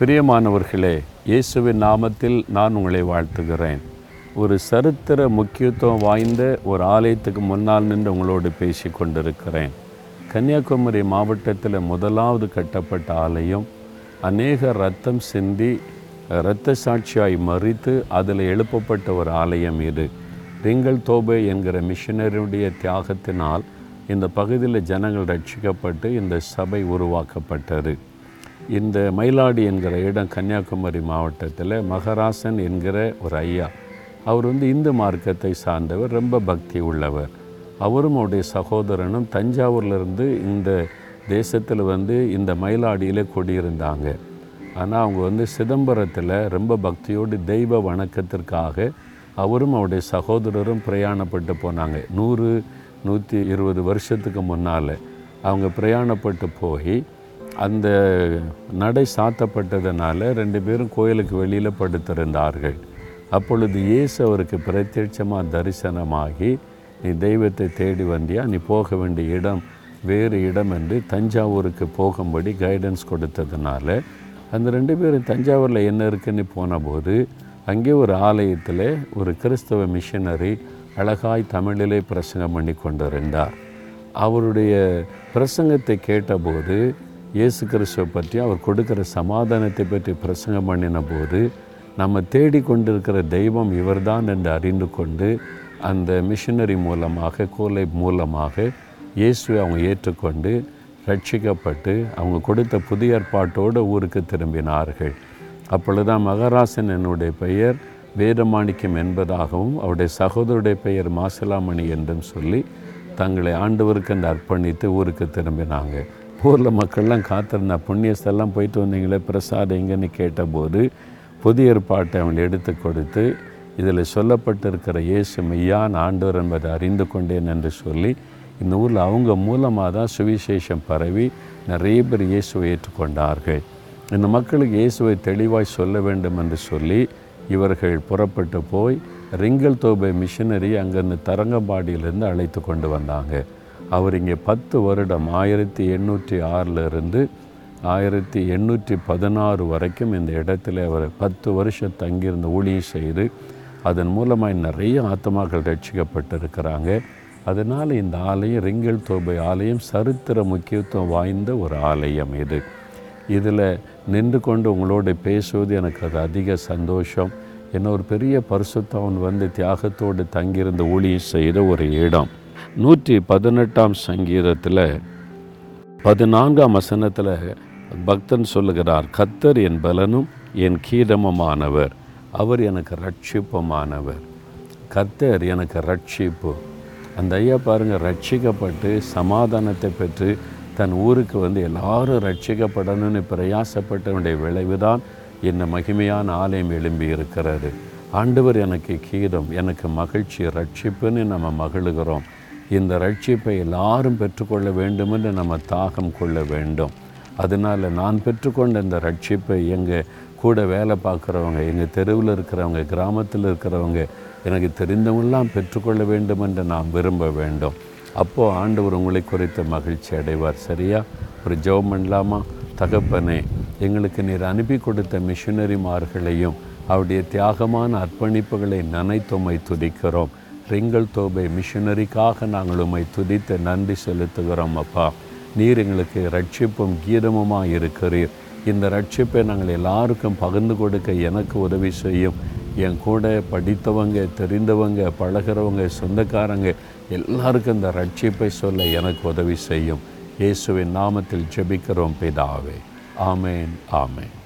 பிரியமானவர்களே, இயேசுவின் நாமத்தில் நான் உங்களை வாழ்த்துகிறேன். ஒரு சரித்திர முக்கியத்துவம் வாய்ந்த ஒரு ஆலயத்துக்கு முன்னால் நின்று உங்களோடு பேசி கொண்டிருக்கிறேன். கன்னியாகுமரி மாவட்டத்தில் முதலாவது கட்டப்பட்ட ஆலயம் அநேக இரத்தம் சிந்தி இரத்த சாட்சியாய் மறித்து அதில் எழுப்பப்பட்ட ஒரு ஆலயம் இது. ரிங்கல் தோபே என்கிற மிஷனரியுடைய தியாகத்தினால் இந்த பகுதியில் ஜனங்கள் ரட்சிக்கப்பட்டு இந்த சபை உருவாக்கப்பட்டது. இந்த மயிலாடி என்கிற இடம் கன்னியாகுமரி மாவட்டத்தில் மகராசன் என்கிற ஒரு ஐயா, அவர் இந்து மார்க்கத்தை சார்ந்தவர், ரொம்ப பக்தி உள்ளவர். அவரும் அவருடைய சகோதரனும் தஞ்சாவூர்லேருந்து இந்த தேசத்தில் இந்த மயிலாடியிலே குடியிருந்தாங்க. ஆனால் அவங்க சிதம்பரத்தில் ரொம்ப பக்தியோடு தெய்வ வணக்கத்திற்காக அவரும் அவருடைய சகோதரரும் பிரயாணப்பட்டு போனாங்க. 120 வருஷத்துக்கு முன்னால் அவங்க பிரயாணப்பட்டு போய் அந்த நடை சாத்தப்பட்டதுனால 2 பேரும் கோயிலுக்கு வெளியில் படுத்திருந்தார்கள். அப்பொழுது இயேசு அவருக்கு பிரத்யட்சமாக தரிசனமாகி, நீ தெய்வத்தை தேடி வந்தியா, நீ போக வேண்டிய இடம் வேறு இடம் என்று தஞ்சாவூருக்கு போகும்படி கைடன்ஸ் கொடுத்ததுனால அந்த 2 பேரும் தஞ்சாவூரில் என்ன இருக்குன்னு போனபோது அங்கே ஒரு ஆலயத்தில் ஒரு கிறிஸ்தவ மிஷனரி அழகாய் தமிழிலே பிரசங்கம் பண்ணி கொண்டிருந்தார். அவருடைய பிரசங்கத்தை கேட்டபோது இயேசு கிறிஸ்துவை பற்றி அவர் கொடுக்கிற சமாதானத்தை பற்றி பிரசங்கம் பண்ணின போது நம்ம தேடிக்கொண்டிருக்கிற தெய்வம் இவர்தான் என்று அறிந்து கொண்டு அந்த மிஷனரி மூலமாக கோலை மூலமாக இயேசுவை அவங்க ஏற்றுக்கொண்டு ரட்சிக்கப்பட்டு அவங்க கொடுத்த புதிய ஏற்பாட்டோடு ஊருக்கு திரும்பினார்கள். அப்பொழுதுதான் மகராசன் என்னுடைய பெயர் வேதமாணிக்கம் என்பதாகவும் அவருடைய சகோதரருடைய பெயர் மாசிலாமணி என்றும் சொல்லி தங்களை ஆண்டவருக்கு என்று அர்ப்பணித்து ஊருக்கு திரும்பினாங்க. ஊரில் மக்கள்லாம் காத்திருந்தா, புண்ணியஸ்தெல்லாம் போயிட்டு வந்தீங்களே பிரசாதம் எங்கன்னு கேட்டபோது புதிய ஏற்பாட்டை அவங்களை எடுத்து கொடுத்து, இதில் சொல்லப்பட்டிருக்கிற இயேசு மெய்யான ஆண்டவர் என்பதை அறிந்து கொண்டேன் என்று சொல்லி இந்த ஊரில் அவங்க மூலமாக தான் சுவிசேஷம் பரவி நிறைய பேர் இயேசுவை ஏற்றுக்கொண்டார்கள். இந்த மக்களுக்கு இயேசுவை தெளிவாய் சொல்ல வேண்டும் என்று சொல்லி இவர்கள் புறப்பட்டு போய் ரிங்கல் தோபை மிஷனரி அங்கேருந்து தரங்கம்பாடியிலேருந்து அழைத்து கொண்டு வந்தாங்க. அவர் இங்கே 10 வருடம் 1806லேருந்து 1816 வரைக்கும் இந்த இடத்துல அவர் 10 வருஷம் தங்கியிருந்த ஊழியம் செய்து அதன் மூலமாக நிறைய ஆத்மாக்கள் ரட்சிக்கப்பட்டிருக்கிறாங்க. அதனால் இந்த ஆலயம் ரிங்கல் தோபை ஆலயம் சரித்திர முக்கியத்துவம் வாய்ந்த ஒரு ஆலயம் இது. இதில் நின்று கொண்டு உங்களோடு பேசுவது எனக்கு அது அதிக சந்தோஷம். என்ன ஒரு பெரிய பரிசுத்தவன் தியாகத்தோடு தங்கியிருந்த ஊழியம் செய்த ஒரு இடம். 118 சங்கீதத்தில் 14 வசனத்தில் பக்தன் சொல்லுகிறார், கர்த்தர் என் பலனும் என் கீதமுமானவர், அவர் எனக்கு ரட்சிப்புமானவர். கர்த்தர் எனக்கு ரட்சிப்பு. அந்த ஐயா பாருங்கள், ரட்சிக்கப்பட்டு சமாதானத்தை பெற்று தன் ஊருக்கு எல்லாரும் ரட்சிக்கப்படணும்னு பிரயாசப்பட்டவனுடைய விளைவுதான் இந்த மகிமையான ஆலயம் எழும்பி இருக்கிறது. ஆண்டவர் எனக்கு கீதம், எனக்கு மகிழ்ச்சி, ரட்சிப்புன்னு நம்ம மகிழ்கிறோம். இந்த ரட்சிப்பை எல்லாரும் பெற்றுக்கொள்ள வேண்டுமென்று நம்ம தாகம் கொள்ள வேண்டும். அதனால் நான் பெற்றுக்கொண்ட இந்த ரட்சிப்பை எங்கள் கூட வேலை பார்க்குறவங்க, எங்கள் தெருவில் இருக்கிறவங்க, கிராமத்தில் இருக்கிறவங்க, எனக்கு தெரிந்தவங்களாம் பெற்றுக்கொள்ள வேண்டும் என்று நாம் விரும்ப வேண்டும். அப்போது ஆண்டவர் உங்களை குறித்த மகிழ்ச்சி அடைவார். சரியா? ஒரு ஜெபம் பண்ணலாமா? தகப்பனே, எங்களுக்கு நீர் அனுப்பி கொடுத்த மிஷனரிமார்களையும் அவருடைய தியாகமான அர்ப்பணிப்புகளை நினைத்து உம்மை துதிக்கிறோம். ரிங்கல் தோபை மிஷனரிக்காக நாங்கள் உம்மை துதித்து நன்றி செலுத்துகிறோம். அப்பா, நீர் எங்களுக்கு ரட்சிப்பும் கீதமுமாக இருக்கிறீர். இந்த ரட்சிப்பை நாங்கள் எல்லாருக்கும் பகிர்ந்து கொடுக்க எனக்கு உதவி செய்யும். என் கூட படித்தவங்க, தெரிந்தவங்க, பழகிறவங்க, சொந்தக்காரங்க எல்லாருக்கும் இந்த ரட்சிப்பை சொல்ல எனக்கு உதவி செய்யும். இயேசுவின் நாமத்தில் ஜெபிக்கிறோம் பிதாவே. ஆமேன், ஆமேன்.